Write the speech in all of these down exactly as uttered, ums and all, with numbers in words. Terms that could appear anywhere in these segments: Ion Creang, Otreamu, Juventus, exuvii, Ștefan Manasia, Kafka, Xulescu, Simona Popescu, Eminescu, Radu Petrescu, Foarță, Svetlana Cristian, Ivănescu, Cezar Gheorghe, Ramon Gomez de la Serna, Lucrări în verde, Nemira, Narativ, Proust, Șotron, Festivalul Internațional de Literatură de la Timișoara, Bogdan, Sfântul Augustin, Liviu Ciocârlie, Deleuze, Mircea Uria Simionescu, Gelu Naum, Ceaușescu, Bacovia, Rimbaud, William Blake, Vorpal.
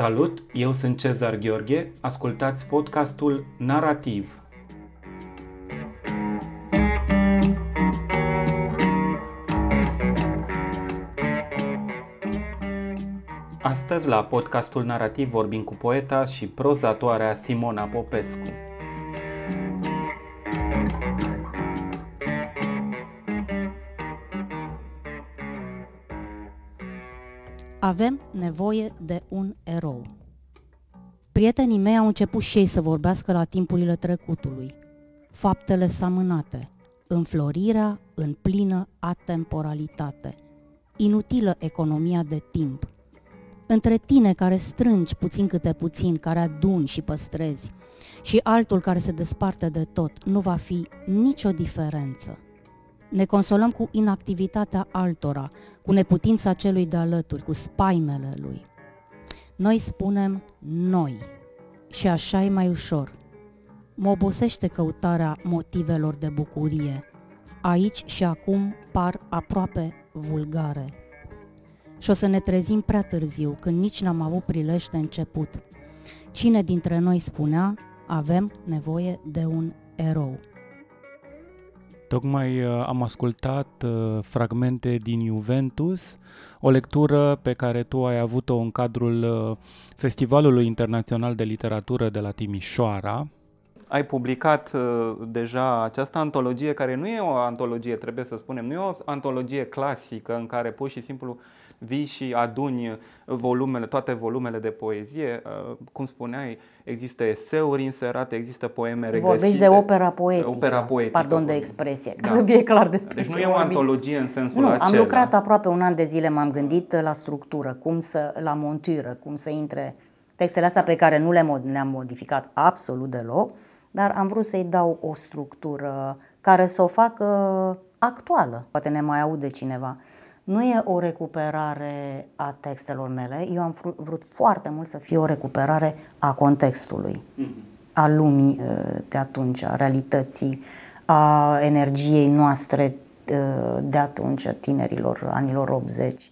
Salut, eu sunt Cezar Gheorghe, ascultați podcastul Narativ. Astăzi la podcastul Narativ vorbim cu poeta și prozatoarea Simona Popescu. Avem nevoie de un erou. Prietenii mei au început și ei să vorbească la timpurile trecutului. Faptele samânate, înflorirea în plină atemporalitate, inutilă economia de timp. Între tine care strângi puțin câte puțin, care aduni și păstrezi, și altul care se desparte de tot, nu va fi nicio diferență. Ne consolăm cu inactivitatea altora, cu neputința celui de alături, cu spaimele lui. Noi spunem noi și așa e mai ușor. Mă obosește căutarea motivelor de bucurie. Aici și acum par aproape vulgare. Și o să ne trezim prea târziu, când nici n-am avut prilej de început. Cine dintre noi spunea, avem nevoie de un erou? Tocmai am ascultat fragmente din Juventus, o lectură pe care tu ai avut-o în cadrul Festivalului Internațional de Literatură de la Timișoara. Ai publicat deja această antologie, care nu e o antologie, trebuie să spunem, nu e o antologie clasică în care pur și simplu vii și aduni volumele, toate volumele de poezie. Cum spuneai, există eseuri inserate, există poeme regăsite. Vorbești de opera poetică, opera poetică pardon de expresie, da. Ca să fie clar despre deci nu e o antologie în sensul nu, acela. Am lucrat aproape un an de zile, m-am gândit la structură, cum să, la montură, cum să intre textele astea pe care nu le-am, le-am modificat absolut deloc, dar am vrut să-i dau o structură care să o facă actuală. Poate ne mai aude cineva. Nu e o recuperare a textelor mele, eu am vrut foarte mult să fie o recuperare a contextului, a lumii de atunci, a realității, a energiei noastre de atunci, a tinerilor anilor optzeci.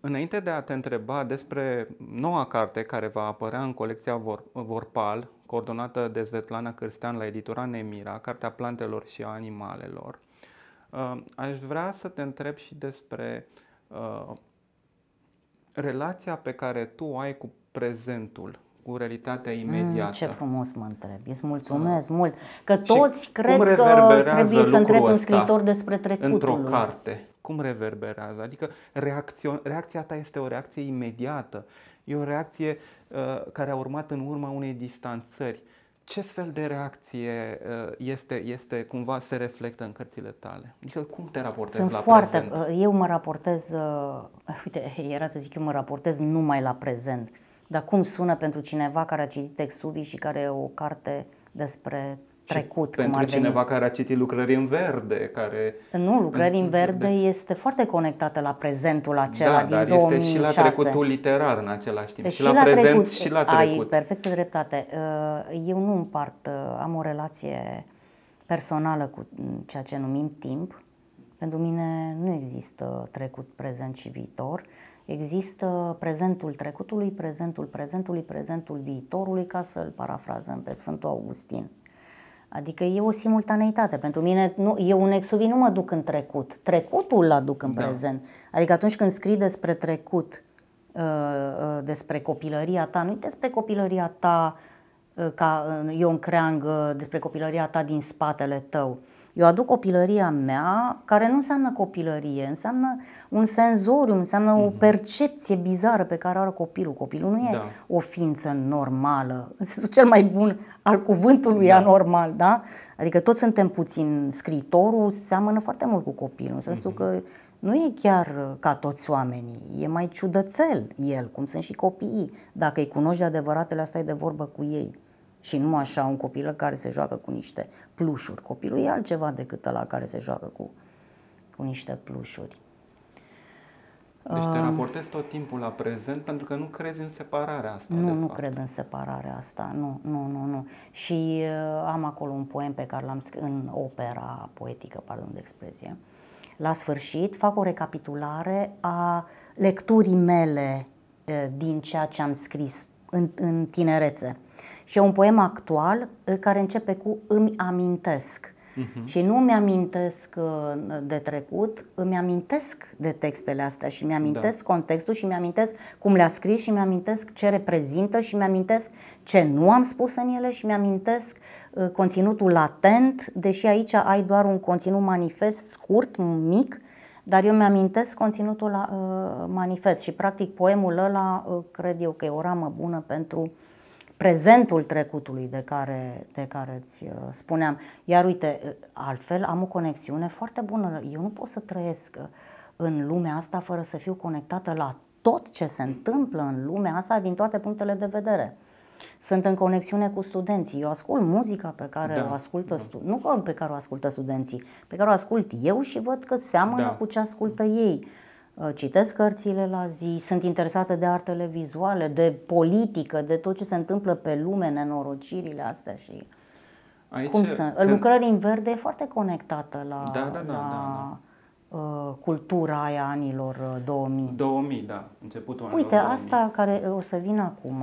Înainte de a te întreba despre noua carte care va apărea în colecția Vorpal, coordonată de Svetlana Cristian la editura Nemira, Cartea plantelor și a animalelor, aș vrea să te întreb și despre uh, relația pe care tu ai cu prezentul, cu realitatea imediată. Mm, ce frumos mă întreb. Îți mulțumesc mm. mult. Că toți și cred că trebuie să întreb un scriitor despre trecutul într-o lui. Carte. Cum reverberează? Adică reacțio- reacția ta este o reacție imediată. E o reacție uh, care a urmat în urma unei distanțări. Ce fel de reacție este, este cumva se reflectă în cărțile tale? Adică cum te raportezi Sunt la foarte, prezent? Eu mă raportez, uite, era să zic, eu mă raportez numai la prezent. Dar cum sună pentru cineva care a citit exuvii și care e o carte despre trecut? Cum pentru ar cineva veni? Care a citit Lucrări în verde? Care nu, Lucrări în, în verde este foarte conectată la prezentul acela, da, din dar două mii șase. Este și la trecutul literar în același timp. Deci și, și la prezent trecut, și la trecut. Ai perfectă dreptate. Eu nu împart, am o relație personală cu ceea ce numim timp. Pentru mine nu există trecut, prezent și viitor. Există prezentul trecutului, prezentul prezentului, prezentul viitorului, ca să-l parafrazăm pe Sfântul Augustin. Adică e o simultaneitate. Pentru mine, nu, eu un exuvii nu mă duc în trecut. Trecutul îl aduc în da. prezent. Adică atunci când scrii despre trecut, uh, uh, despre copilăria ta, nu despre copilăria ta uh, ca uh, Ion Creang, uh, despre copilăria ta din spatele tău. Eu aduc copilăria mea, care nu înseamnă copilărie, înseamnă un senzoriu, înseamnă mm-hmm. o percepție bizară pe care o are copilul. Copilul nu e da. o ființă normală, în sensul cel mai bun al cuvântului da. anormal, da? Adică toți suntem puțin, scriitorul seamănă foarte mult cu copilul, în sensul mm-hmm. că nu e chiar ca toți oamenii, e mai ciudățel el, cum sunt și copiii. Dacă îi cunoști de adevăratele, asta e de vorbă cu ei. Și nu așa un copil care se joacă cu niște plușuri. Copilul e altceva decât ăla care se joacă cu, cu niște plușuri. Deci te raportezi tot timpul la prezent pentru că nu crezi în separarea asta. Nu, nu fapt. cred în separarea asta. Nu, nu, nu, nu. Și uh, am acolo un poem pe care l-am scris în opera poetică, pardon de expresie. La sfârșit fac o recapitulare a lecturii mele din ceea ce am scris în, în tinerețe. Și e un poem actual care începe cu "Îmi amintesc". Uh-huh. Și nu îmi amintesc de trecut, îmi amintesc de textele astea și îmi amintesc da. contextul și îmi amintesc cum le-a scris și îmi amintesc ce reprezintă și îmi amintesc ce nu am spus în ele și îmi amintesc conținutul latent, deși aici ai doar un conținut manifest scurt, mic, dar eu mi-amintesc conținutul la, uh, manifest și practic poemul ăla uh, cred eu că e o ramă bună pentru prezentul trecutului de care, de care îți uh, spuneam. Iar uite, altfel am o conexiune foarte bună. Eu nu pot să trăiesc în lumea asta fără să fiu conectată la tot ce se întâmplă în lumea asta din toate punctele de vedere. Sunt în conexiune cu studenții. Eu ascult muzica pe care da, o ascultă da. stu- nu pe care o ascultă studenții, pe care o ascult eu și văd că seamănă da. cu ce ascultă ei. Citesc cărțile la zi, sunt interesată de artele vizuale, de politică, de tot ce se întâmplă pe lume, nenorocirile astea și aici cum sunt? Că... Lucrări în verde e foarte conectată la da, da, da, la... da, da. cultura aia anilor două mii. două mii, da, începutul anilor. Uite, două mii. Asta care o să vină acum,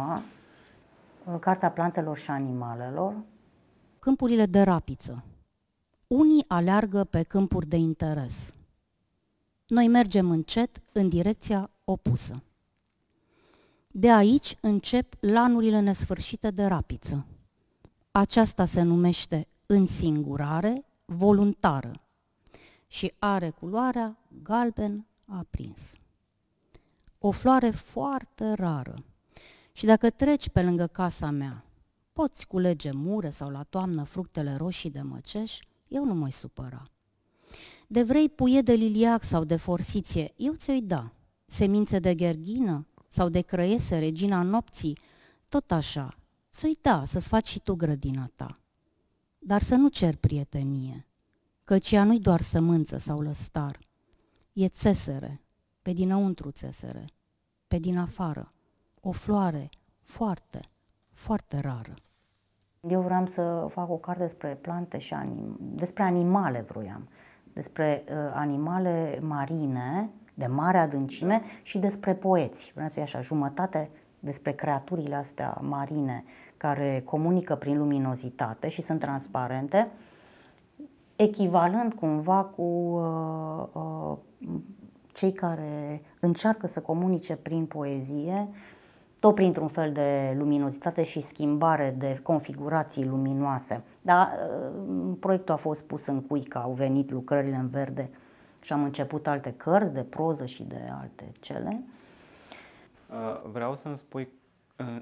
Cartea plantelor și animalelor. Câmpurile de rapiță. Unii aleargă pe câmpuri de interes. Noi mergem încet în direcția opusă. De aici încep lanurile nesfârșite de rapiță. Aceasta se numește însingurare voluntară și are culoarea galben aprins. O floare foarte rară. Și dacă treci pe lângă casa mea, poți culege mure sau la toamnă fructele roșii de măceș, eu nu mă supăra. De vrei puie de liliac sau de forsiție, eu ți-o-i da. Semințe de gherghină sau de crăiese, regina nopții, tot așa, ți-o-i da să-ți faci și tu grădina ta. Dar să nu ceri prietenie, căci ea nu-i doar sămânță sau lăstar. E țesere, pe dinăuntru țesere, pe din afară. O floare foarte, foarte rară. Eu vreau să fac o carte despre plante și anim- despre animale vroiam. Despre uh, animale marine, de mare adâncime și despre poeți. Vreau să fie așa, jumătate despre creaturile astea marine care comunică prin luminozitate și sunt transparente, echivalent cumva cu uh, uh, cei care încearcă să comunice prin poezie, tot printr-un fel de luminozitate și schimbare de configurații luminoase. Dar proiectul a fost pus în cuica, au venit lucrările în verde și am început alte cărți de proză și de alte cele. Vreau să-mi spui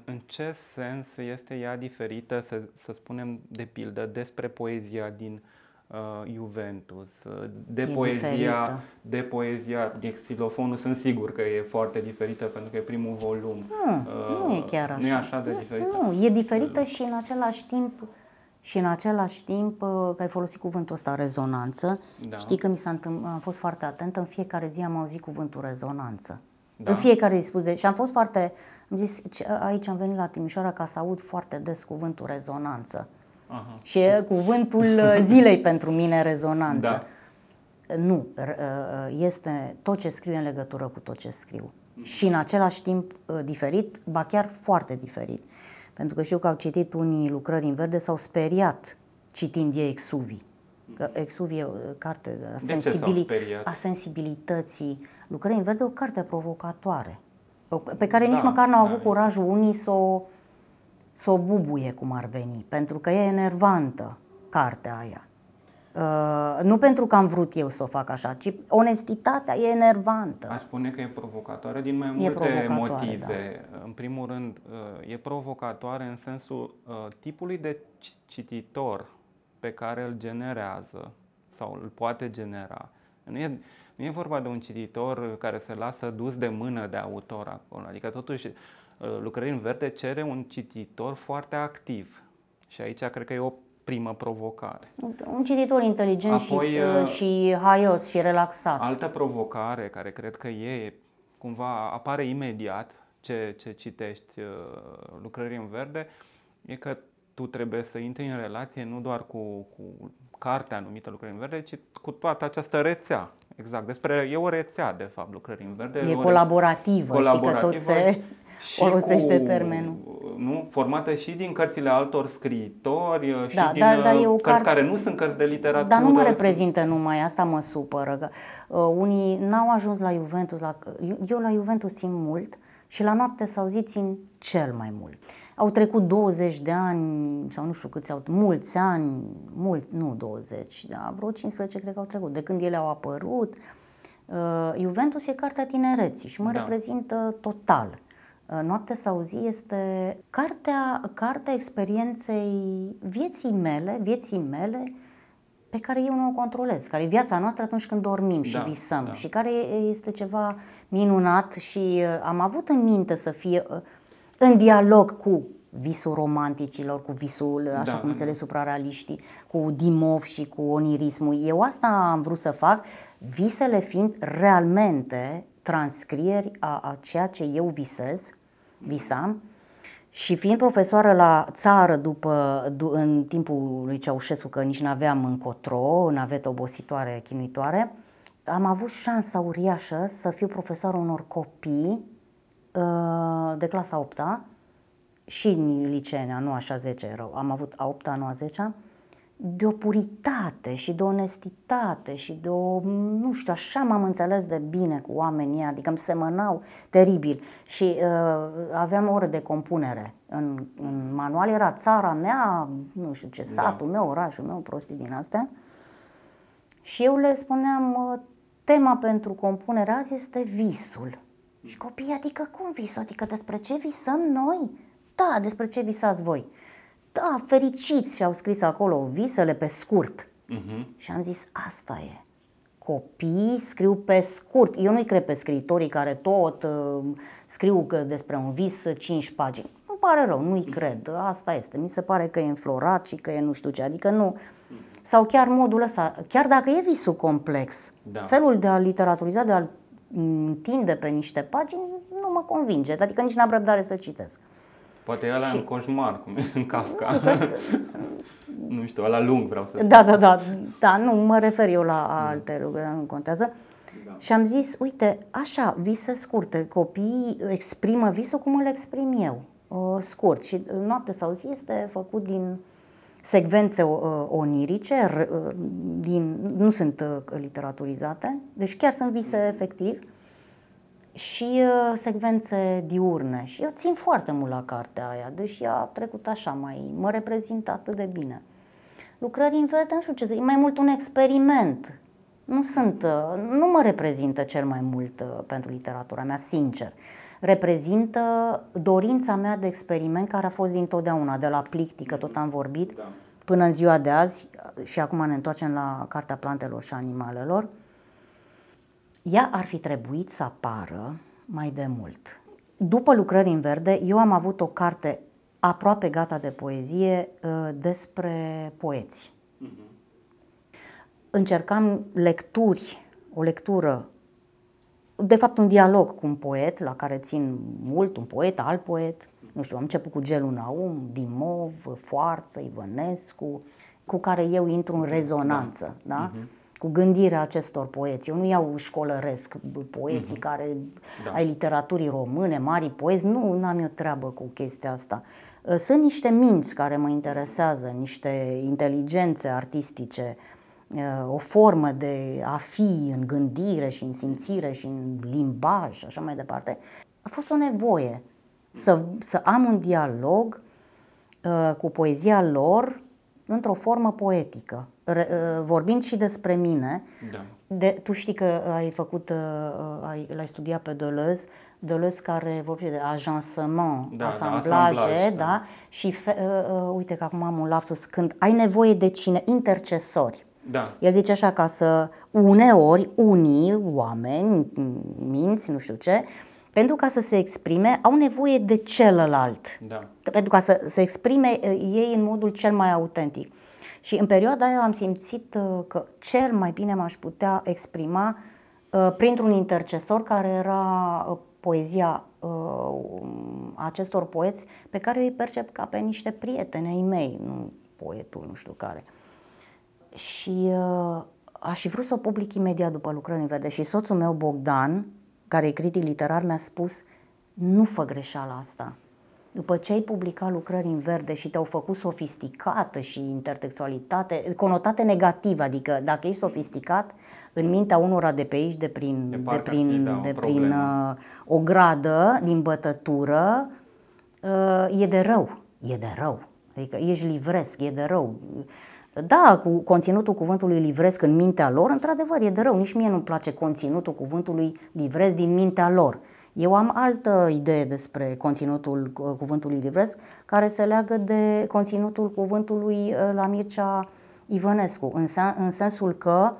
în ce sens este ea diferită, să, să spunem, de pildă, despre poezia din Uh, Juventus, de e poezia, diferită. de poezia, de xilofonul sunt sigur că e foarte diferită pentru că e primul volum. Hmm, uh, nu e chiar așa. Nu e așa de diferită. Nu, nu, e diferită și în același timp, și în același timp că ai folosit cuvântul ăsta, rezonanță. Da. Știi că mi s-a întâmpl- am fost foarte atentă, în fiecare zi am auzit cuvântul rezonanță. Da. În fiecare zi spus de, și am fost foarte, am zis, aici am venit la Timișoara ca să aud foarte des cuvântul rezonanță. Aha. Și e cuvântul zilei pentru mine, rezonanță. Da. Nu, este tot ce scriu în legătură cu tot ce scriu. Și în același timp diferit, ba chiar foarte diferit. Pentru că știu că au citit unii lucrări în verde, s-au speriat citind ei exuvii. Că exuvii e o carte a, sensibili- a sensibilității. Lucrări în verde e o carte provocatoare, pe care da, nici măcar n-au avut curajul unii să o... să o bubuie cum ar veni, pentru că e enervantă cartea aia. Uh, nu pentru că am vrut eu să o fac așa, ci onestitatea e enervantă. Aș spune că e provocatoare din mai multe motive. Da. În primul rând, e provocatoare în sensul tipului de cititor pe care îl generează sau îl poate genera. Nu e, nu e vorba de un cititor care se lasă dus de mână de autor acolo, adică totuși Lucrări în verde cere un cititor foarte activ și aici cred că e o primă provocare. Un cititor inteligent. Apoi, și, și haios și relaxat. Altă provocare care cred că e, cumva apare imediat ce, ce citești Lucrări în verde, e că tu trebuie să intri în relație nu doar cu, cu carte anumită Lucrări în verde, ci cu toată această rețea. Exact, despre e o rețea de fapt Lucrări în verde. E colaborativă, colaborativă, știi că tot se folosește termenul. Nu, formată și din cărțile altor scriitori, da, și da, din da, cărți carte... care nu sunt cărți de literatură. Dar nu mă reprezintă sunt... numai, asta mă supără. Că, uh, unii n-au ajuns la Juventus, la... eu la Juventus țin mult și la Noapte s-au zis țin cel mai mult. Au trecut douăzeci de ani, sau nu știu câți au, mulți ani, mult, nu douăzeci, dar vreo cincisprezece cred că au trecut, de când ele au apărut. Uh, Juventus e cartea tinereții și mă da. reprezintă total. Uh, Noapte sau zi este cartea, cartea experienței vieții mele, vieții mele pe care eu nu o controlez, care e viața noastră atunci când dormim și da, visăm da. și care este ceva minunat și uh, am avut în minte să fie... Uh, în dialog cu visul romanticilor, cu visul, așa da, cum înțeles, suprarealiștii, cu Dimov și cu onirismul. Eu asta am vrut să fac, visele fiind realmente transcrieri a, a ceea ce eu visez, visam. Și fiind profesoară la țară după, în timpul lui Ceaușescu, că nici n-aveam încotro, navetă obositoare, chinuitoare, am avut șansa uriașă să fiu profesoară unor copii de clasa a opta și în liceene, nu așa zece, rău, am avut a opta, nu a zecea, de o puritate și de onestitate și de o, nu știu, așa m-am înțeles de bine cu oamenii, adică îmi semănau teribil și uh, aveam ore de compunere. În, în manual era țara mea, nu știu ce, satul da. meu, orașul meu, prostii din astea și eu le spuneam, tema pentru compunere azi este visul. Și copiii, adică cum vis? Adică despre ce visăm noi? Da, despre ce visați voi? Da, fericiți și-au scris acolo visele pe scurt. Uh-huh. Și am zis, asta e. Copiii scriu pe scurt. Eu nu-i cred pe scriitorii care tot uh, scriu că despre un vis cinci pagini. Nu pare rău, nu-i cred. Asta este. Mi se pare că e înflorat și că e nu știu ce. Adică nu... Sau chiar modul ăsta, chiar dacă e visul complex, da. felul de a literaturiza, de a întinde pe niște pagini, nu mă convinge, adică nici n-am răbdare să citesc. Poate e ăla și... în coșmar, cum e în Kafka. Nu, să... nu știu, ăla lung vreau să da, da, da, da, nu, mă refer eu la alte lucruri, nu contează. Da. Și am zis, uite, așa, vise scurte, copiii exprimă visul cum îl exprim eu, scurt. Și Noapte sau zi este făcut din secvențe onirice, din, nu sunt literaturizate, deci chiar sunt vise efectiv, și secvențe diurne. Și eu țin foarte mult la cartea aia, deși a trecut așa mai, mă reprezintă atât de bine. Lucrări în verde, nu știu ce, e mai mult un experiment. Nu sunt, nu mă reprezintă cel mai mult pentru literatura mea, sincer. Reprezintă dorința mea de experiment care a fost dintotdeauna, de la Plictică, tot am vorbit, da. până în ziua de azi și acum ne întoarcem la Cartea Plantelor și Animalelor. Ea ar fi trebuit să apară mai de mult. După Lucrări în verde, eu am avut o carte aproape gata de poezie despre poeți. Uh-huh. Încercam lecturi, o lectură, de fapt un dialog cu un poet, la care țin mult, un poet, alt poet. Nu știu, am început cu Gelu Naum, Dimov, Foarță, Ivănescu, cu care eu intru în rezonanță, da? Da? Uh-huh. Cu gândirea acestor poeți. Eu nu iau școlăresc poeții uh-huh. care da. ai literaturii române, mari poeți, nu am eu treabă cu chestia asta. Sunt niște minți care mă interesează, niște inteligențe artistice, o formă de a fi în gândire și în simțire și în limbaj și așa mai departe. A fost o nevoie să, să am un dialog uh, cu poezia lor într-o formă poetică. Re, uh, vorbind și despre mine, da. de, tu știi că ai făcut, uh, ai, l-ai studiat pe Deleuze, Deleuze care vorbește de agencement, da, asamblaje, da, asamblaj, da? Da. și fe, uh, uh, uite că acum am un lapsus, când ai nevoie de cine? Intercesori. Da. El zice așa, ca să uneori unii oameni, minți, nu știu ce, pentru ca să se exprime, au nevoie de celălalt. Da. Pentru ca să se exprime ei în modul cel mai autentic. Și în perioada aia am simțit că cel mai bine m-aș putea exprima printr-un intercesor care era poezia acestor poeți pe care îi percep ca pe niște prieteni ai mei, nu poetul, nu știu care. și uh, aș fi vrut să o public imediat după Lucrări în verde. Și soțul meu, Bogdan, care e critic literar, mi-a spus: nu fă greșeala asta. După ce ai publicat Lucrări în verde și te-au făcut sofisticată și intertextualitate, conotate negativă, adică dacă ești sofisticat, în mintea unora de pe aici, de prin, de de prin, da, de prin uh, o gradă din bătătură, uh, e de rău, e de rău. Adică ești livresc, e de rău. Da, cu conținutul cuvântului livresc în mintea lor, într-adevăr, e de rău. Nici mie nu-mi place conținutul cuvântului livresc din mintea lor. Eu am altă idee despre conținutul cuvântului livresc, care se leagă de conținutul cuvântului la Mircea Ivănescu, în, sen- în sensul că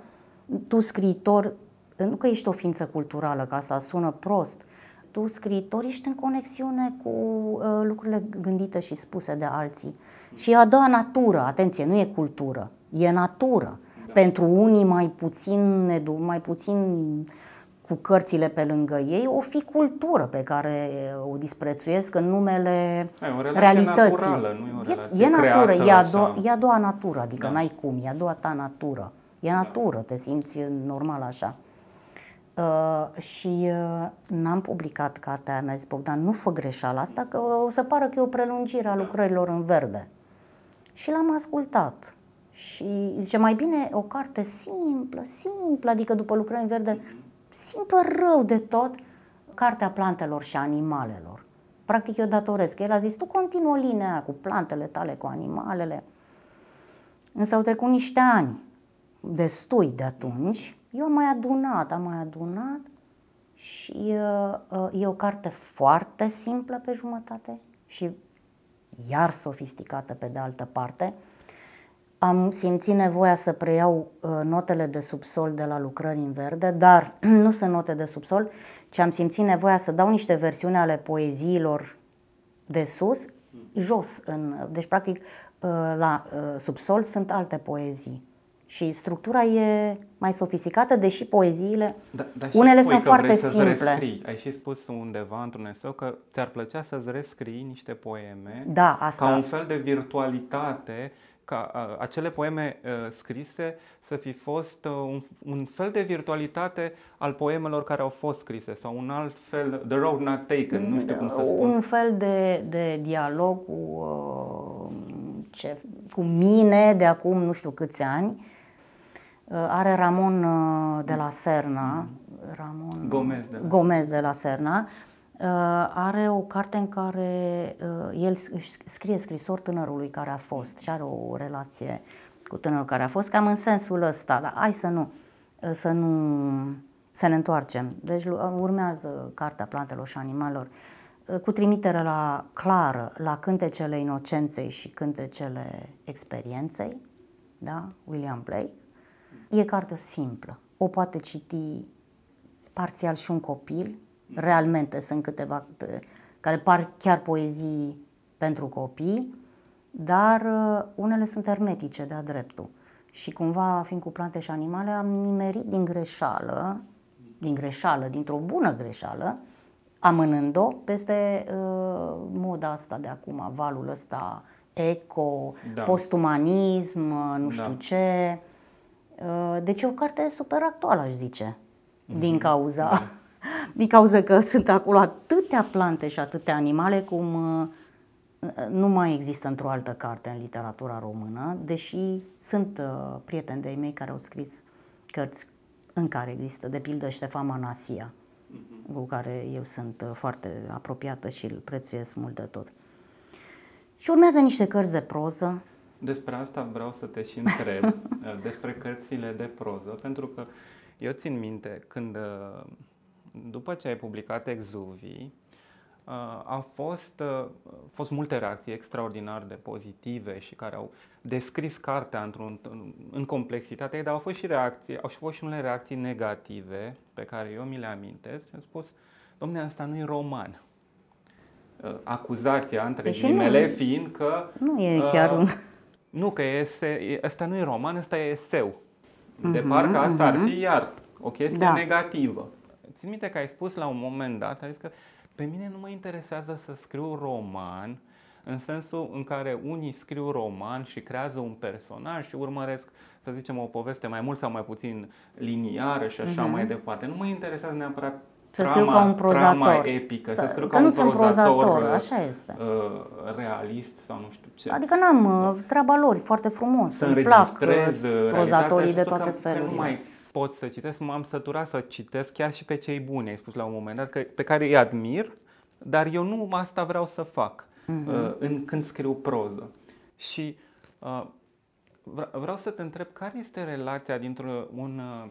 tu, scriitor, nu că ești o ființă culturală, că asta sună prost, tu, scriitor, ești în conexiune cu uh, lucrurile gândite și spuse de alții. Și a doua natură, atenție, nu e cultură, e natură. Da. Pentru unii mai puțin, mai puțin cu cărțile pe lângă ei, o fi cultură pe care o disprețuiesc în numele e, realității. Naturală, nu e, o e, e natură, e a, doua, e a doua natură, adică da. N-ai cum, e a doua ta natură. E natură, da. Te simți normal așa. Uh, și uh, n-am publicat cartea aia, mi-a zis Bogdan, nu fă greșeala asta, că o să pară că e o prelungire a Lucrărilor în verde. Și l-am ascultat. Și zice, mai bine o carte simplă, simplă, adică după Lucrări în verde, simplă rău de tot, Cartea plantelor și animalelor. Practic eu datoresc. El a zis, tu continuă linia aia cu plantele tale, cu animalele. Însă au trecut niște ani destui de atunci. Eu am mai adunat, am mai adunat și uh, e o carte foarte simplă pe jumătate și iar sofisticată pe de altă parte. Am simțit nevoia să preiau uh, notele de subsol de la Lucrări în verde, dar nu sunt note de subsol, ci am simțit nevoia să dau niște versiuni ale poeziilor de sus, jos. În, deci, practic, uh, la uh, subsol sunt alte poezii. Și structura e mai sofisticată, deși poeziile, da, da, unele sunt foarte simple. Ai și spus undeva într-un eseu că ți-ar plăcea să-ți rescrii niște poeme, da, asta, ca un fel de virtualitate, ca a, acele poeme uh, scrise să fi fost uh, un, un fel de virtualitate al poemelor care au fost scrise sau un alt fel, the road not taken, nu știu cum să spun. Un fel de, de dialog cu, uh, ce, cu mine de acum nu știu câți ani. Are Ramon de la Serna, Ramon Gomez de la, Gomez de la Serna, are o carte în care el scrie scrisori tânărului care a fost și are o relație cu tânărul care a fost, cam în sensul ăsta, dar hai să nu, să nu, să ne întoarcem. Deci urmează Cartea plantelor și animalelor, cu trimitere la Clară, la Cântecele inocenței și Cântecele experienței, da? William Blake. E carte simplă, o poate citi parțial și un copil, realmente sunt câteva care par chiar poezii pentru copii, dar unele sunt hermetice de-a dreptul. Și cumva, fiind cu plante și animale, am nimerit din greșeală, din greșeală, dintr-o bună greșeală, amânând-o peste uh, moda asta de acum, valul ăsta eco, da. Postumanism, nu știu da. ce... Deci e o carte super actuală, aș zice, mm-hmm. din cauza, da. din cauza că sunt acolo atâtea plante și atâtea animale cum nu mai există într-o altă carte în literatura română, deși sunt prieteni de-ai mei care au scris cărți în care există, de pildă Ștefan Manasia, mm-hmm. cu care eu sunt foarte apropiată și îl prețuiesc mult de tot. Și urmează niște cărți de proză. Despre asta vreau să te și întreb, despre cărțile de proză, pentru că eu țin minte când, după ce ai publicat Exuvii, au fost, fost multe reacții extraordinar de pozitive și care au descris cartea într-un, în complexitate ei, dar au fost și reacții, au fost și unele reacții negative pe care eu mi le amintesc și am spus, dom'le, asta nu-i roman. Acuzația, între ghilimele, fiind că... Nu e chiar un... Nu, că e ese... asta nu e roman, asta e eseu. De uh-huh, parcă asta uh-huh. ar fi iar o chestie da. negativă. Țin minte că ai spus la un moment dat, ai zis că pe mine nu mă interesează să scriu roman, în sensul în care unii scriu roman și creează un personaj și urmăresc, să zicem, o poveste mai mult sau mai puțin liniară și așa mm-hmm. mai departe. Nu mă interesează neapărat să scriu ca un prozator, epică, să, să scriu ca un prozator, prozator, așa este. Realist sau nu știu ce. Adică n-am treaba lor, foarte frumos, să îmi plac prozatorii de toate felurile. Nu mai pot să citesc, m-am săturat să citesc chiar și pe cei buni, ai spus la un moment dat, că, pe care îi admir, dar eu nu asta vreau să fac uh-huh. în, când scriu proză. Și uh, vreau să te întreb care este relația dintr-un uh,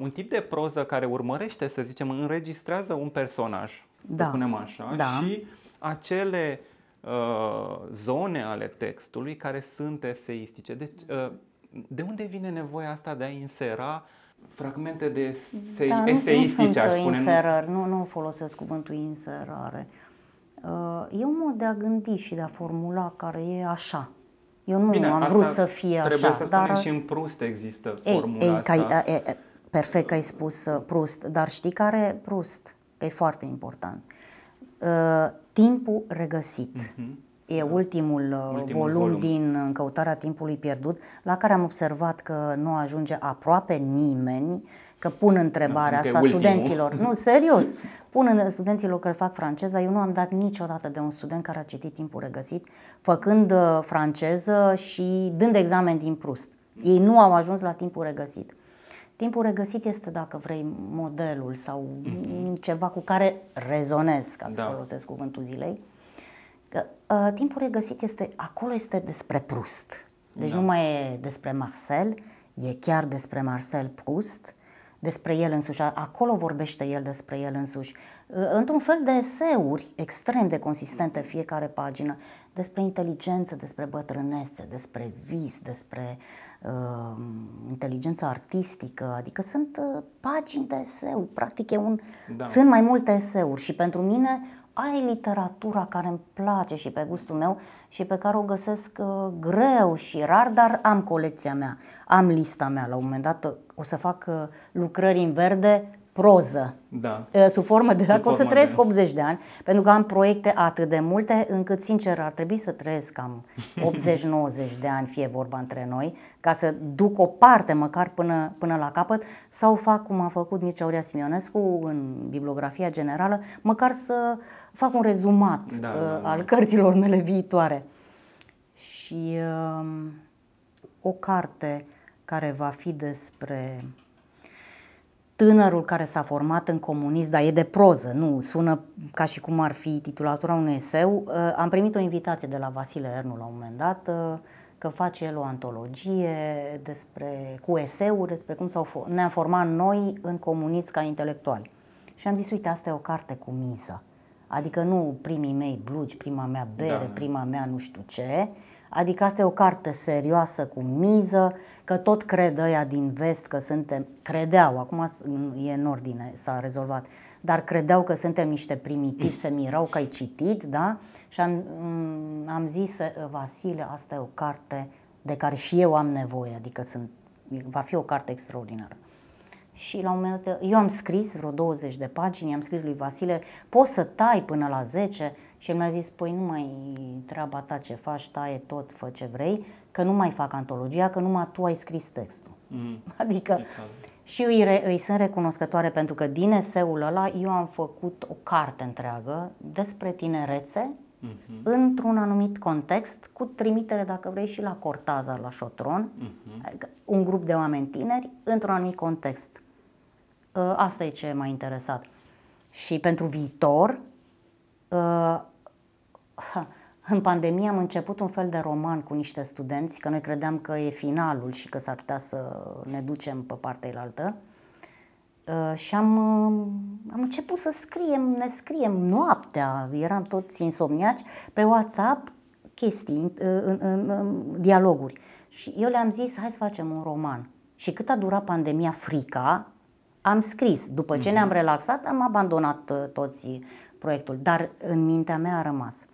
un tip de proză care urmărește, să zicem, înregistrează un personaj, da. Să spunem așa, da. Și acele uh, zone ale textului care sunt eseistice. Deci, uh, de unde vine nevoia asta de a insera fragmente de esei, da, eseistice, aș spune? Inserări, nu, nu folosesc cuvântul inserare. Uh, e un mod de a gândi și de a formula care e așa. Eu nu Bine, am vrut să fie așa. Trebuie să spunem, dar și în Proust există ei, formula ei, asta. Ca, e, e, perfect că ai spus Proust, dar știi care Proust? E foarte important. Uh, timpul regăsit. Uh-huh. E ultimul, ultimul volum, volum din Căutarea timpului pierdut, la care am observat că nu ajunge aproape nimeni, că pun întrebarea asta ultimul. studenților. Nu, serios. Pun studenților care fac franceză, eu nu am dat niciodată de un student care a citit Timpul regăsit, făcând franceză și dând examen din Proust. Ei nu au ajuns la Timpul regăsit. Timpul regăsit este, dacă vrei, modelul sau mm-hmm. ceva cu care rezonez, ca să da. folosesc cuvântul zilei. Timpul regăsit este, acolo este despre Proust. Deci da. nu mai e despre Marcel, e chiar despre Marcel Proust, despre el însuși. Acolo vorbește el despre el însuși. Într-un fel de eseuri extrem de consistente fiecare pagină, despre inteligență, despre bătrânețe, despre vis, despre uh, inteligență artistică. Adică sunt uh, pagini de eseu. Practic e un... da. sunt mai multe eseuri și pentru mine... Aia e literatura care îmi place și pe gustul meu și pe care o găsesc uh, greu și rar, dar am colecția mea, am lista mea. La un moment dat o să fac uh, Lucrări în verde, proză, da. uh, sub formă de... Dacă o să trăiesc de... optzeci de ani, pentru că am proiecte atât de multe, încât, sincer, ar trebui să trăiesc cam optzeci-nouăzeci de ani, fie vorba între noi, ca să duc o parte măcar până, până la capăt, sau fac cum a făcut Mircea Uria Simionescu în bibliografia generală, măcar să fac un rezumat da, uh, da, da. al cărților mele viitoare. Și uh, o carte care va fi despre tânărul care s-a format în comunism, dar e de proză, nu sună ca și cum ar fi titulatura unui eseu. Am primit o invitație de la Vasile Ernu la un moment dat, că face el o antologie despre, cu eseuri despre cum s-au, ne-am format noi în comunism ca intelectuali. Și am zis, uite, asta e o carte cu miză. Adică nu primii mei blugi, prima mea bere, da. prima mea nu știu ce. Adică asta e o carte serioasă cu miză, că tot cred ăia din vest că suntem, credeau, acum e în ordine, s-a rezolvat, dar credeau că suntem niște primitivi, se mirau că ai citit, da? Și am, am zis, Vasile, asta e o carte de care și eu am nevoie, adică sunt, va fi o carte extraordinară. Și la un moment dat, eu am scris vreo douăzeci de pagini, am scris lui Vasile, poți să tai până la zece? Și el mi-a zis, păi nu mai treaba ta ce faci, taie tot, fă ce vrei, că nu mai fac antologia, că numai tu ai scris textul. Mm. Adică și eu îi, re, îi sunt recunoscătoare pentru că din eseul ăla eu am făcut o carte întreagă despre tinerețe, mm-hmm. într-un anumit context, cu trimitere, dacă vrei, și la Cortazar, la Șotron, mm-hmm. adică un grup de oameni tineri, într-un anumit context. Asta e ce m-a interesat. Și pentru viitor... În pandemie am început un fel de roman cu niște studenți, că noi credeam că e finalul și că s-ar putea să ne ducem pe partea cealaltă. Și am, am început să scriem, ne scriem noaptea, eram toți insomniaci, pe WhatsApp, chestii, în, în, în dialoguri. Și eu le-am zis, hai să facem un roman. Și cât a durat pandemia, frica, am scris. După ce ne-am relaxat, am abandonat toți proiectul, dar în mintea mea a rămas.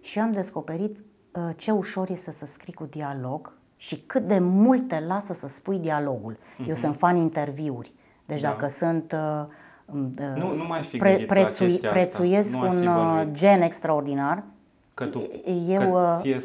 Și am descoperit uh, ce ușor este să scrii cu dialog și cât de mult te lasă să spui dialogul. Mm-hmm. Eu sunt fan interviuri, deci da. dacă sunt uh, nu, nu mai fi pre- prețui, prețuiesc nu un gen extraordinar, Că tu, eu, că ție,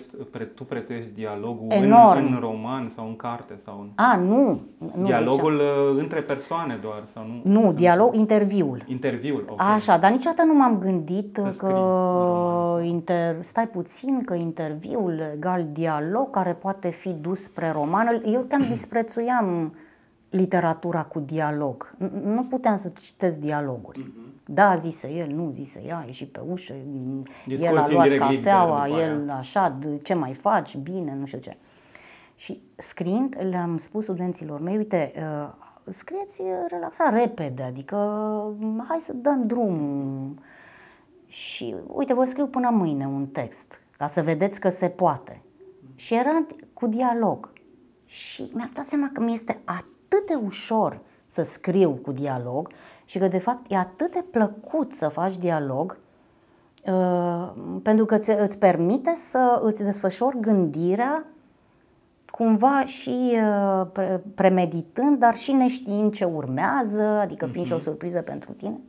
tu prețuiești dialogul în, în roman sau în carte? Sau în... A, nu, nu. Dialogul ziceam. Între persoane doar? Sau nu, nu sau dialog, nu? interviul. Interviul, ok. Așa, dar niciodată nu m-am gândit să că inter... stai puțin, că interviul egal dialog care poate fi dus spre roman. Eu chiar disprețuiam literatura cu dialog. Nu puteam să citesc dialoguri. Da, zise el, nu, zise ea, ieși pe ușă, discuții, el a luat cafeaua, el așa, ce mai faci, bine, nu știu ce. Și scriind, le-am spus studenților mei, uite, scrieți relaxat, repede, adică hai să dăm drumul. Și uite, vă scriu până mâine un text, ca să vedeți că se poate. Și era cu dialog. Și mi-am dat seama că mi este atât de ușor să scriu cu dialog și că, de fapt, e atât de plăcut să faci dialog uh, pentru că ți, îți permite să îți desfășori gândirea cumva și uh, pre- premeditând, dar și neștiind ce urmează, adică fiind și o surpriză pentru tine.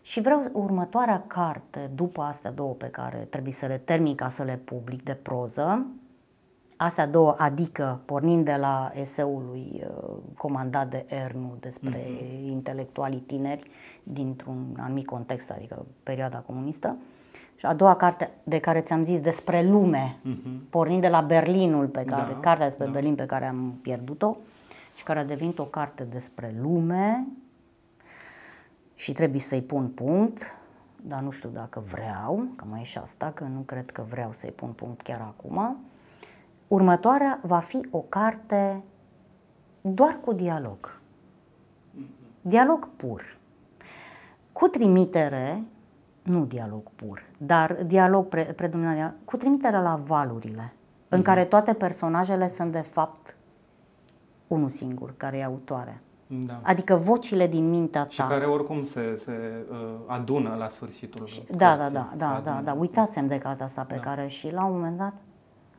Și vreau următoarea carte, după astea două pe care trebuie să le termin ca să le public de proză, astea două, adică pornind de la eseul lui uh, comandat de Ernu despre mm-hmm. intelectualii tineri dintr-un anumit context, adică perioada comunistă, și a doua carte de care ți-am zis despre lume, mm-hmm. pornind de la Berlinul pe care, da, cartea despre da. Berlin pe care am pierdut-o și care a devenit o carte despre lume și trebuie să-i pun punct, dar nu știu dacă vreau, că mai e și asta, că nu cred că vreau să-i pun punct chiar acum. Următoarea va fi o carte doar cu dialog, dialog pur, cu trimitere, nu dialog pur, dar dialog pre- predominant, cu trimitere la valurile, mm-hmm. în care toate personajele sunt de fapt unul singur, care e autoare. Da. Adică vocile din mintea ta. Și care oricum se, se adună la sfârșitul. Și, da, da, da, da, da, da, uitasem de cartea asta pe da. care și la un moment dat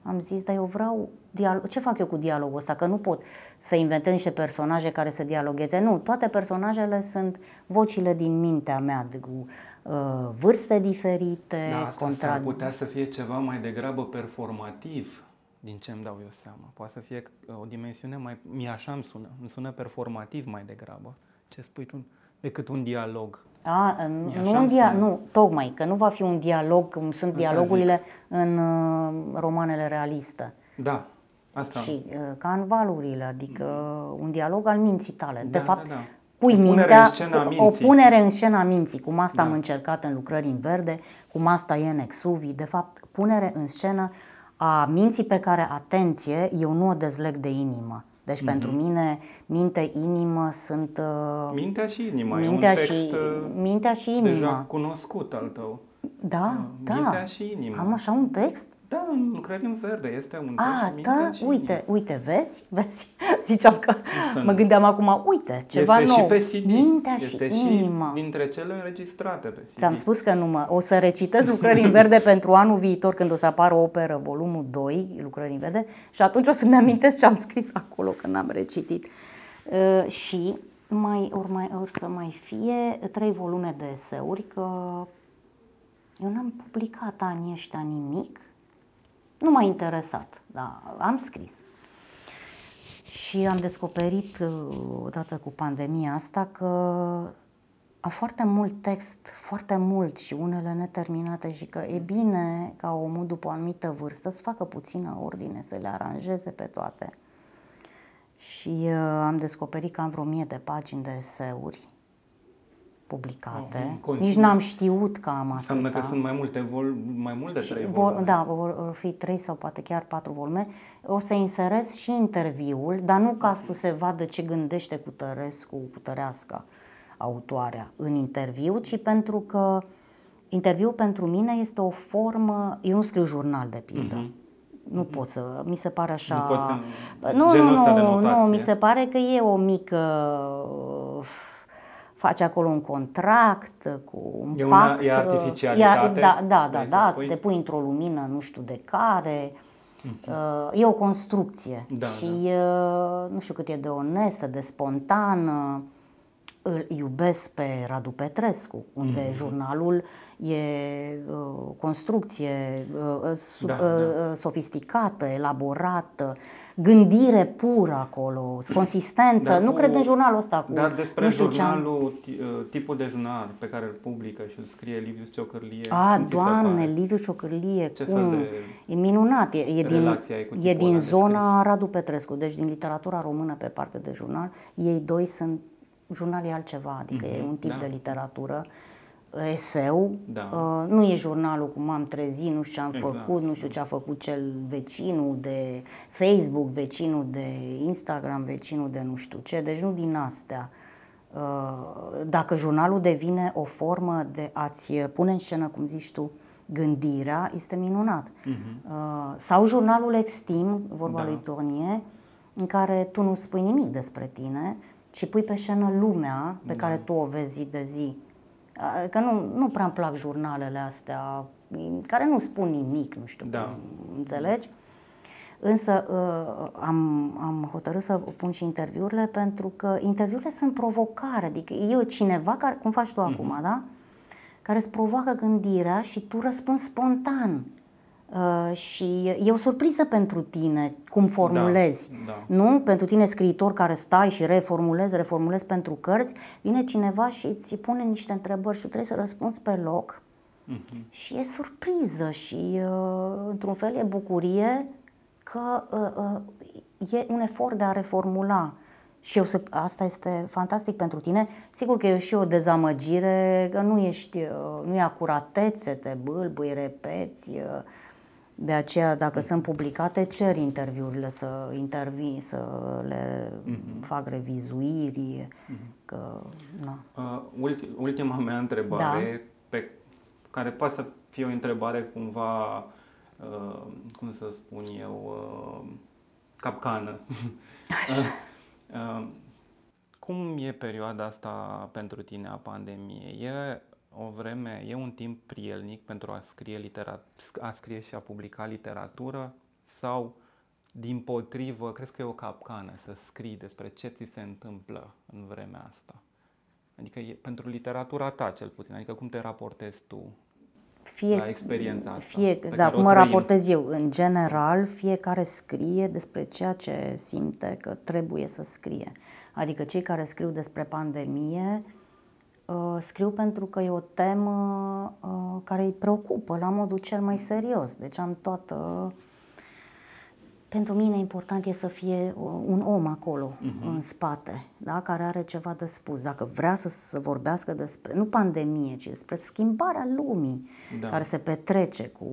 am zis, dar eu vreau dialog. Ce fac eu cu dialogul ăsta? Că nu pot să inventez niște personaje care să dialogueze. Nu, toate personajele sunt vocile din mintea mea, cu uh, vârste diferite. Da, asta contra... s-ar putea să fie ceva mai degrabă performativ, din ce îmi dau eu seama. Poate să fie o dimensiune mai... Mie așa îmi sună. Îmi sună performativ mai degrabă, ce spui tu, decât un dialog. A, nu, un dia- nu, tocmai, că nu va fi un dialog, cum sunt asta dialogurile zic. În uh, romanele realiste. Da, asta. Și uh, ca în valurile, adică mm. un dialog al minții tale. Da, de fapt, da, da. pui o mintea, o punere în scena minții, cum asta da. am încercat în Lucrări în verde, cum asta e în exuvii, de fapt, punere în scenă a minții pe care, atenție, eu nu o dezleg de inimă. Deci mm-hmm. pentru mine minte, inimă sunt... Uh, mintea și inima. Mintea e un text și, uh, mintea și inima. Deja cunoscut al tău. Da, uh, da. Mintea și inima. Am așa un text? Da, în Lucrări în verde este un text. A, da, uite, inima. uite, vezi? Vezi? Ziceam că Sunt. mă gândeam acum, uite, ceva este nou. Este și pe C D. Mintea este și inima. Și dintre cele înregistrate pe C D. Ți-am spus că nu mă... O să recitez Lucrări în verde pentru anul viitor, când o să apară o operă, volumul doi, Lucrări în verde, și atunci o să-mi amintesc ce am scris acolo când am recitit. Uh, și mai or, mai or să mai fie trei volume de eseuri, că eu n-am publicat anii ăștia nimic. Nu m-a interesat, dar am scris. Și am descoperit, odată cu pandemia asta, că am foarte mult text, foarte mult și unele neterminate și că e bine ca omul după o anumită vârstă să facă puțină ordine, să le aranjeze pe toate. Și am descoperit că am vreo mie de pagini de eseuri publicate. Continu. Nici n-am știut că am atâta. Înseamnă că sunt mai multe, vol, mai mult de trei volume. Da, vor fi trei sau poate chiar patru volume. O să inserez și interviul, dar nu ca să se vadă ce gândește Cutărescu, Cutăreasca, autoarea în interviu, ci pentru că interviul pentru mine este o formă... Eu nu scriu jurnal, de pildă. Uh-huh. Nu pot să, mi se pare așa... Nu, nu, nu, nu, mi se pare că e o mică... Faci acolo un contract cu un e una, pact. E artificialitate. E, da, da, da, da să te pui într-o lumină nu știu de care. Uh-huh. E o construcție da, și da. nu știu cât e de onestă, de spontană. îl iubesc pe Radu Petrescu, unde mm-hmm. jurnalul e uh, construcție uh, sub, da, uh, da. sofisticată, elaborată, gândire pură acolo, consistență. Dar nu cu, cred în jurnalul ăsta. Cu, dar despre nu știu jurnalul, ce-am... tipul de jurnal pe care îl publică și îl scrie Liviu Ciocârlie. A, Doamne, Liviu Ciocârlie, cum? E minunat. E, e din, e din zona Radu Petrescu, deci din literatura română pe parte de jurnal. Ei doi sunt jurnal e altceva, adică mm-hmm, e un tip da. de literatură, eseu, da. uh, nu e jurnalul cum m-am trezit, nu știu ce am exact. făcut, nu știu ce a făcut cel vecinul de Facebook, vecinul de Instagram, vecinul de nu știu ce, deci nu din astea. Uh, dacă jurnalul devine o formă de a-ți pune în scenă, cum zici tu, gândirea, este minunat. Mm-hmm. Uh, sau jurnalul extim, vorba da. lui Tornie, în care tu nu spui nimic despre tine, ci pui pe scenă lumea pe care tu o vezi zi de zi. Că nu, nu prea îmi plac jurnalele astea, care nu spun nimic, nu știu, da. înțelegi? Însă am, am hotărât să pun și interviurile, pentru că interviurile sunt provocare. Adică eu cineva, care, cum faci tu mm. acum, da? Care îți provoacă gândirea și tu răspunzi spontan. Uh, și e o surpriză pentru tine cum formulezi, da, da. nu? Pentru tine, scriitor, care stai și reformulezi, reformulezi pentru cărți, vine cineva și îți pune niște întrebări și tu trebuie să răspunzi pe loc uh-huh. și e surpriză și uh, într-un fel e bucurie că uh, uh, e un efort de a reformula. Și eu, asta este fantastic pentru tine. Sigur că e și o dezamăgire, că nu ești, uh, nu e acuratețe, te bâlbâi, repeți... Uh, De aceea, dacă mm-hmm. sunt publicate, cer interviurile să intervii, să le mm-hmm. fac revizuiri. Mm-hmm. Că, na. Uh, ultima mea întrebare, da. pe care poate să fie o întrebare cumva, uh, cum să spun eu, uh, capcană. uh, uh, cum e perioada asta pentru tine a pandemiei? E... o vreme, e un timp prielnic pentru a scrie, litera, a scrie și a publica literatură sau, dimpotrivă, crezi că e o capcană să scrii despre ce ți se întâmplă în vremea asta? Adică e, pentru literatura ta, cel puțin, adică cum te raportezi tu fie, la experiența asta? Fie, da, cum mă raportez eu? În general, fiecare scrie despre ceea ce simte că trebuie să scrie. Adică cei care scriu despre pandemie... scriu pentru că e o temă care îi preocupă la modul cel mai serios. Deci am toată... Pentru mine important e să fie un om acolo, uh-huh. în spate, da? Care are ceva de spus. Dacă vrea să, să vorbească despre, nu pandemie, ci despre schimbarea lumii da. care se petrece cu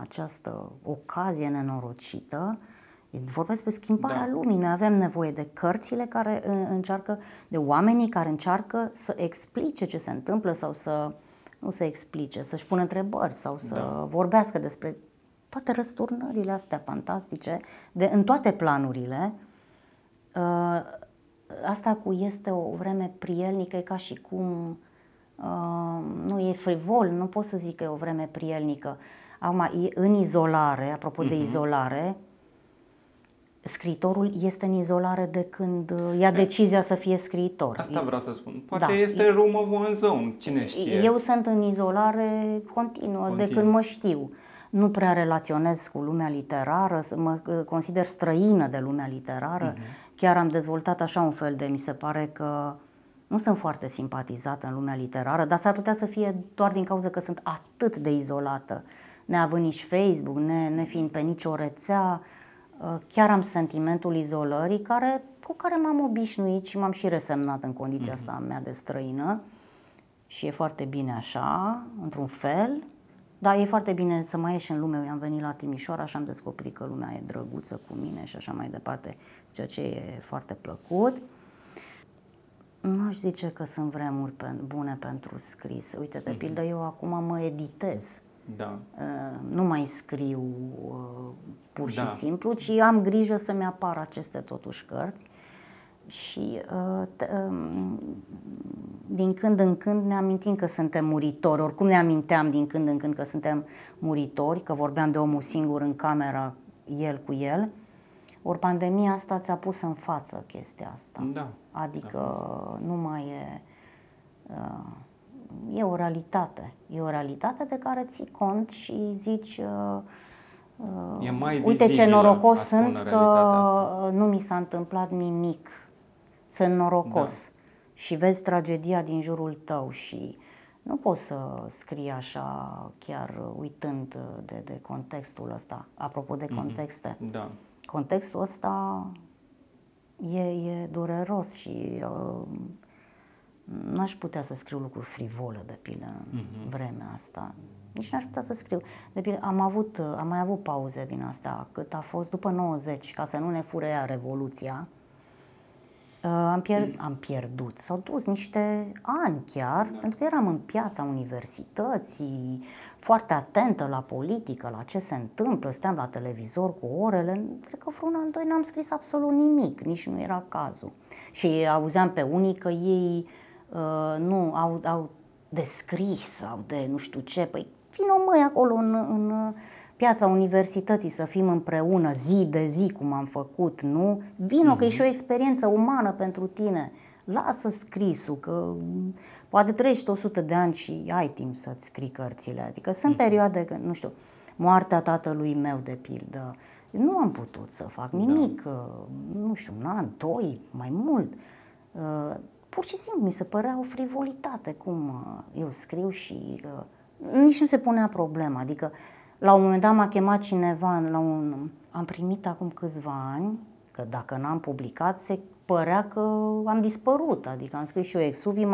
această ocazie nenorocită, vorbesc despre schimbarea da. lumii. Noi avem nevoie de cărțile care încearcă, de oamenii care încearcă să explice ce se întâmplă sau să nu se explice, să-și pună întrebări sau să da. vorbească despre toate răsturnările astea fantastice, de, în toate planurile. Asta cu este o vreme prielnică, e ca și cum, nu e frivol, nu pot să zic că e o vreme prielnică. Acum, în izolare, apropo mm-hmm. de izolare, scriitorul este în izolare de când ia decizia să fie scriitor. Asta vreau să spun. Poate da. este room of one zone, cine știe. Eu sunt în izolare continuă, Continu. de când mă știu. Nu prea relaționez cu lumea literară, mă consider străină de lumea literară. Uh-huh. Chiar am dezvoltat așa un fel de, mi se pare că nu sunt foarte simpatizată în lumea literară, dar s-ar putea să fie doar din cauza că sunt atât de izolată. Neavând nici Facebook, ne, ne fiind pe nicio rețea, chiar am sentimentul izolării care, cu care m-am obișnuit și m-am și resemnat în condiția asta a mea de străină. Și e foarte bine așa, într-un fel. Dar e foarte bine să mai ieși în lume. Eu am venit la Timișoara și am descoperit că lumea e drăguță cu mine și așa mai departe, ceea ce e foarte plăcut. Nu aș zice că sunt vremuri bune pentru scris. Uite, de pildă, eu acum mă editez. Da. Nu mai scriu pur și da. simplu, ci am grijă să-mi apară aceste totuși cărți și din când în când ne amintim că suntem muritori, oricum ne aminteam din când în când că suntem muritori, că vorbeam de omul singur în camera, el cu el. Ori pandemia asta ți-a pus în față chestia asta. Da. Adică nu mai e... E o realitate. E o realitate de care ții cont și zici... E mai vizibilă, uite ce norocos sunt că nu mi s-a întâmplat nimic. Sunt norocos. Da. Și vezi tragedia din jurul tău și... Nu poți să scrii așa chiar uitând de, de contextul ăsta. Apropo de contexte. Mm-hmm. Da. Contextul ăsta e, e dureros și uh, n-aș putea să scriu lucruri frivole, de pildă, în mm-hmm. vremea asta. Nici n-aș putea să scriu. De pildă, am, avut, am mai avut pauze din astea, cât a fost după nouăzeci, ca să nu ne fure ea Revoluția. Uh, am, pierd, am pierdut, s-au dus niște ani chiar, da. Pentru că eram în piața universității, foarte atentă la politică, la ce se întâmplă, stăm la televizor cu orele, cred că vreun an, doi n-am scris absolut nimic, nici nu era cazul. Și auzeam pe unii că ei uh, nu, au, au descris sau de nu știu ce, păi vino măi acolo în... în piața universității, să fim împreună zi de zi, cum am făcut, nu? Vino, mm-hmm. că e și o experiență umană pentru tine. Lasă scrisul, că poate trăiești o sută de ani și ai timp să-ți scrii cărțile. Adică sunt mm-hmm. perioade când, nu știu, moartea tatălui meu, de pildă, nu am putut să fac nimic, da. Nu știu, un an, doi, mai mult. Pur și simplu mi se părea o frivolitate, cum eu scriu și nici nu se punea problema, adică la un moment dat m-a chemat cineva, la un... am primit acum câțiva ani, că dacă n-am publicat, se părea că am dispărut. Adică am scris și eu exuvii,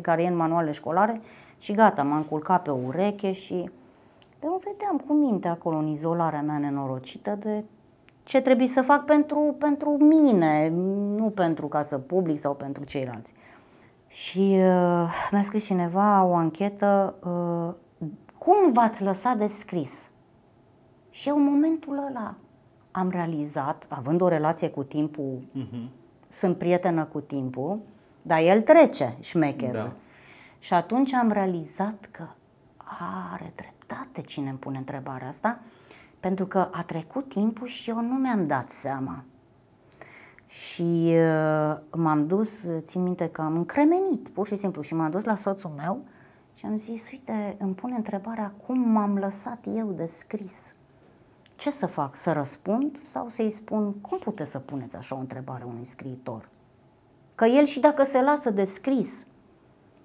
care e în manuale școlare și gata, m-am culcat pe ureche și... Dar o vedeam cu minte acolo, în izolarea mea nenorocită, de ce trebuie să fac pentru, pentru mine, nu pentru ca să public sau pentru ceilalți. Și uh, mi-a scris cineva o anchetă... Uh, Cum v-ați lăsat de scris? Și eu în momentul ăla am realizat, având o relație cu timpul, uh-huh. sunt prietenă cu timpul, dar el trece, șmecherul. Da. Și atunci am realizat că are dreptate cine îmi pune întrebarea asta, pentru că a trecut timpul și eu nu mi-am dat seama. Și uh, m-am dus, țin minte că am încremenit, pur și simplu, și m-am dus la soțul meu, și am zis, uite, îmi pune întrebarea cum m-am lăsat eu de scris. Ce să fac? Să răspund sau să-i spun cum puteți să puneți așa o întrebare unui scriitor? Că el și dacă se lasă de scris,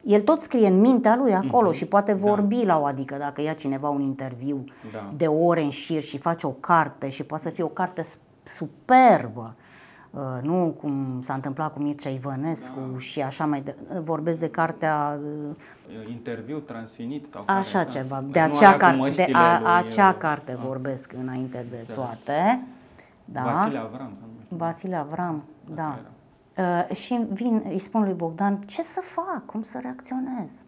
el tot scrie în mintea lui acolo mm-hmm. și poate vorbi da. La o, adică dacă ia cineva un interviu da. De ore în șir și face o carte și poate să fie o carte superbă. Nu cum s-a întâmplat cu Mircea Ivănescu da. Și așa mai de, vorbesc de cartea Interviu transfinit sau așa care, ceva, da. De acea carte, de a, acea carte a. vorbesc înainte de înțeles. Toate. Da. Vasile Avram, să nu Vasile Avram, da. Uh, și vin, îi spun lui Bogdan, ce să fac, cum să reacționez?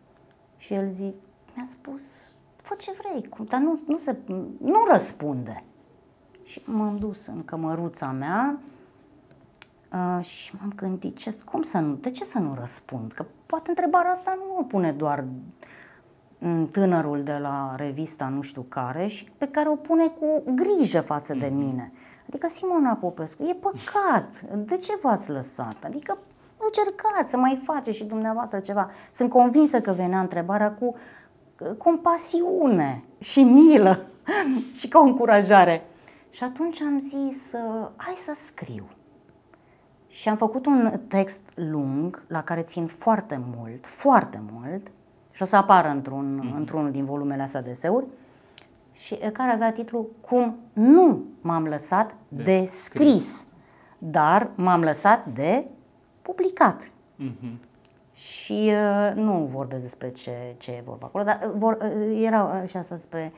Și el zice, mi-a spus, fă ce vrei, cum, dar nu nu se nu răspunde. Și m-am dus în cămăruța mea. Uh, și m-am gândit, ce, cum să nu, de ce să nu răspund? Că poate întrebarea asta nu o pune doar tânărul de la revista nu știu care, și pe care o pune cu grijă față de mine. Adică Simona Popescu, e păcat, de ce v-ați lăsat? Adică încercați să mai faceți și dumneavoastră ceva. Sunt convinsă că venea întrebarea cu compasiune și milă și cu încurajare. Și atunci am zis, uh, hai să scriu. Și am făcut un text lung, la care țin foarte mult, foarte mult, și o să apară într-un, mm-hmm. într-unul din volumele astea de deseuri, și care avea titlul Cum nu m-am lăsat de, de scris, scris, dar m-am lăsat de publicat. Mm-hmm. Și nu vorbesc despre ce, ce e vorba acolo, dar vor, era și asta despre...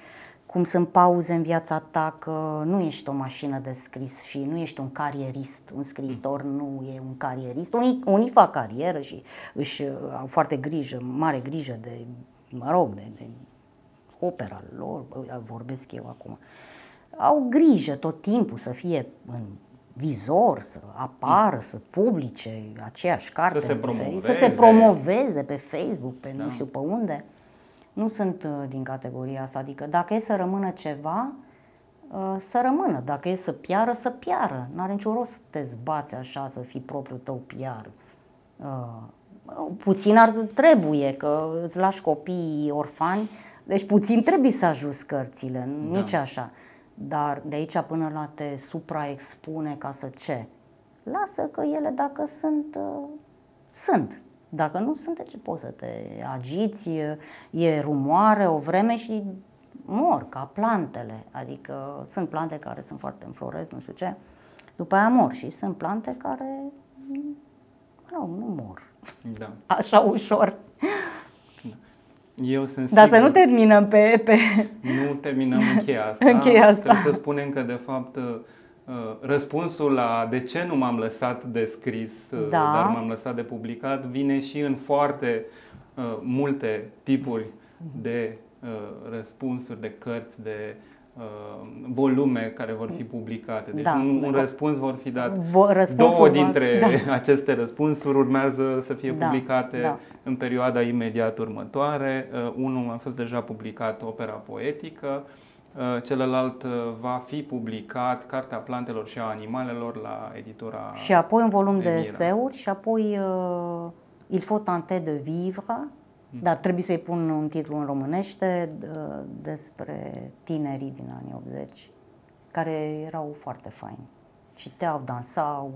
cum sunt pauze în viața ta, că nu ești o mașină de scris și nu ești un carierist, un scriitor nu e un carierist. Unii, unii fac carieră și își au foarte grijă, mare grijă de, mă rog, de, de opera lor, vorbesc eu acum. Au grijă tot timpul să fie în vizor, să apară, să publice aceeași carte, să se promoveze, să se promoveze pe Facebook, pe da. Nu știu pe unde. Nu sunt din categoria asta, adică dacă e să rămână ceva, să rămână. Dacă e să piară, să piară. N-are niciun rost să te zbați așa, să fii propriul tău piar. Puțin ar trebuie, că îți lași copiii orfani, deci puțin trebuie să ajuți cărțile, da. Nici așa. Dar de aici până la te supraexpune ca să ce? Lasă că ele, dacă sunt, sunt. Dacă nu sunt, deci poți să te agiți, e rumoare o vreme și mor, ca plantele. Adică sunt plante care sunt foarte înfloresc, nu știu ce, după aia mor. Și sunt plante care nu, nu mor. Da. Așa ușor. Eu sunt Dar sigur. Să nu terminăm pe... pe... Nu terminăm încheia asta. Încheia asta. Trebuie să spunem că, de fapt, răspunsul la de ce nu m-am lăsat de scris, da. Dar m-am lăsat de publicat, vine și în foarte uh, multe tipuri de uh, răspunsuri, de cărți, de uh, volume care vor fi publicate. Deci da, un, un răspuns vor fi dat. Două dintre da. aceste răspunsuri urmează să fie da, publicate da. în perioada imediat următoare. Uh, unul a fost deja publicat, opera poetică. Celălalt va fi publicat, Cartea plantelor și a animalelor, la editura și apoi un volum Nemira. De eseuri și apoi uh, Il faut tenter de vivre, mm. dar trebuie să-i pun un titlu în românește uh, despre tinerii din anii optzeci, care erau foarte faini. Citeau, dansau,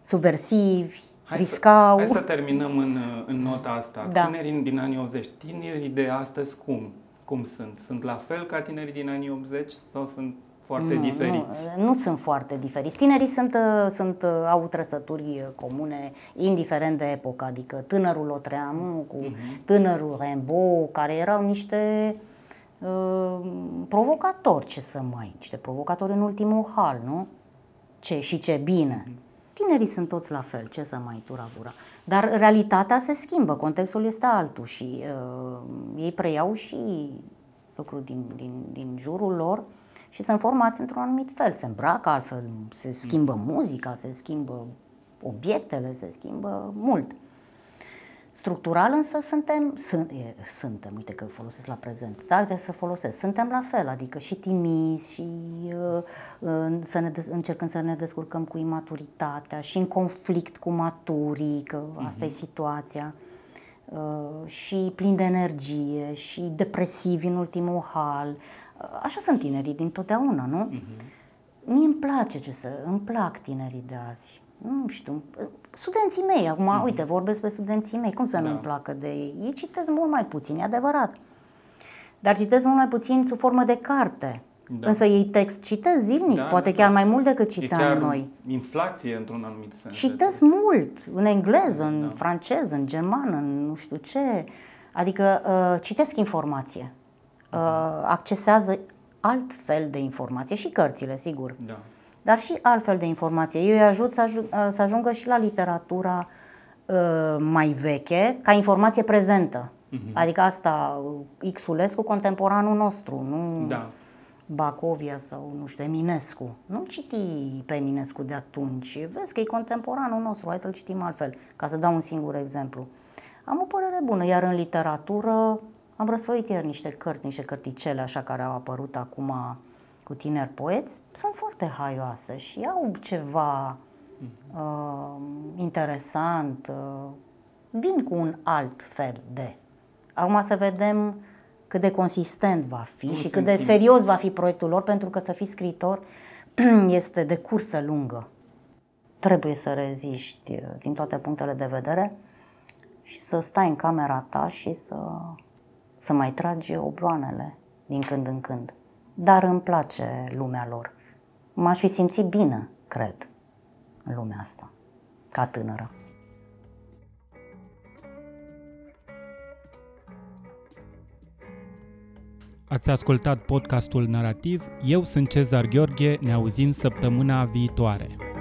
subversivi. Hai riscau. Să, hai să terminăm în, în nota asta. Da. Tinerii din anii optzeci, tinerii de astăzi cum? Cum sunt? Sunt la fel ca tinerii din anii optzeci sau sunt foarte nu, diferiți? Nu, nu sunt foarte diferiți. Tinerii sunt, sunt, au trăsături comune, indiferent de epocă. Adică tânărul Otreamu cu uh-huh. tânărul Rimbaud, care erau niște uh, provocatori, ce să mai, niște provocatori în ultimul hal, nu? Ce, și ce bine. Uh-huh. Tinerii sunt toți la fel, ce să mai turavura. Dar realitatea se schimbă, contextul este altul și uh, ei preiau și lucruri din, din, din jurul lor și sunt formați într-un anumit fel. Se îmbracă altfel, se schimbă muzica, se schimbă obiectele, se schimbă mult. Structural însă suntem, sunt, e, suntem, uite că folosesc la prezent, dar uite să folosesc, suntem la fel, adică și timizi, și uh, să ne des, încercăm să ne descurcăm cu imaturitatea, și în conflict cu maturii, că asta uh-huh. e situația, uh, și plini de energie, și depresivi în ultimul hal, așa sunt tinerii din totdeauna, nu? Uh-huh. Mie îmi place ce să, îmi plac tinerii de azi. Nu știu, studenții mei, acum, mm-hmm. uite, vorbesc pe studenții mei, cum să da. nu-mi placă de ei? Ei citesc mult mai puțin, e adevărat, dar citesc mult mai puțin sub formă de carte. Da. Însă ei text citesc zilnic, da, poate da, chiar da. mai mult decât citeam noi. Inflație într-un anumit sens. Citesc mult, în engleză, în da. franceză, în germană, în nu știu ce. Adică uh, citesc informație, uh, accesează alt fel de informație și cărțile, sigur. Da. Dar și altfel de informație. Eu îi ajut să ajungă și la literatura uh, mai veche, ca informație prezentă. Uh-huh. Adică asta, Xulescu, contemporanul nostru, nu da. Bacovia sau, nu știu, Eminescu. Nu citi pe Eminescu de atunci, vezi că e contemporanul nostru, hai să-l citim altfel, ca să dau un singur exemplu. Am o părere bună, iar în literatură am răsfăit ieri niște cărți, niște cărticele așa care au apărut acum cu tineri poeți, sunt foarte haioase și au ceva uh-huh. uh, interesant, uh, vin cu un alt fel de. Acum să vedem cât de consistent va fi Cum și cât de serios timp. va fi proiectul lor, pentru că să fii scriitor este de cursă lungă. Trebuie să reziști din toate punctele de vedere și să stai în camera ta și să, să mai tragi obloanele din când în când. Dar îmi place lumea lor. M-aș fi simțit bine, cred, în lumea asta, ca tânără. Ați ascultat podcastul Narativ. Eu sunt Cezar Gheorghe. Ne auzim săptămâna viitoare.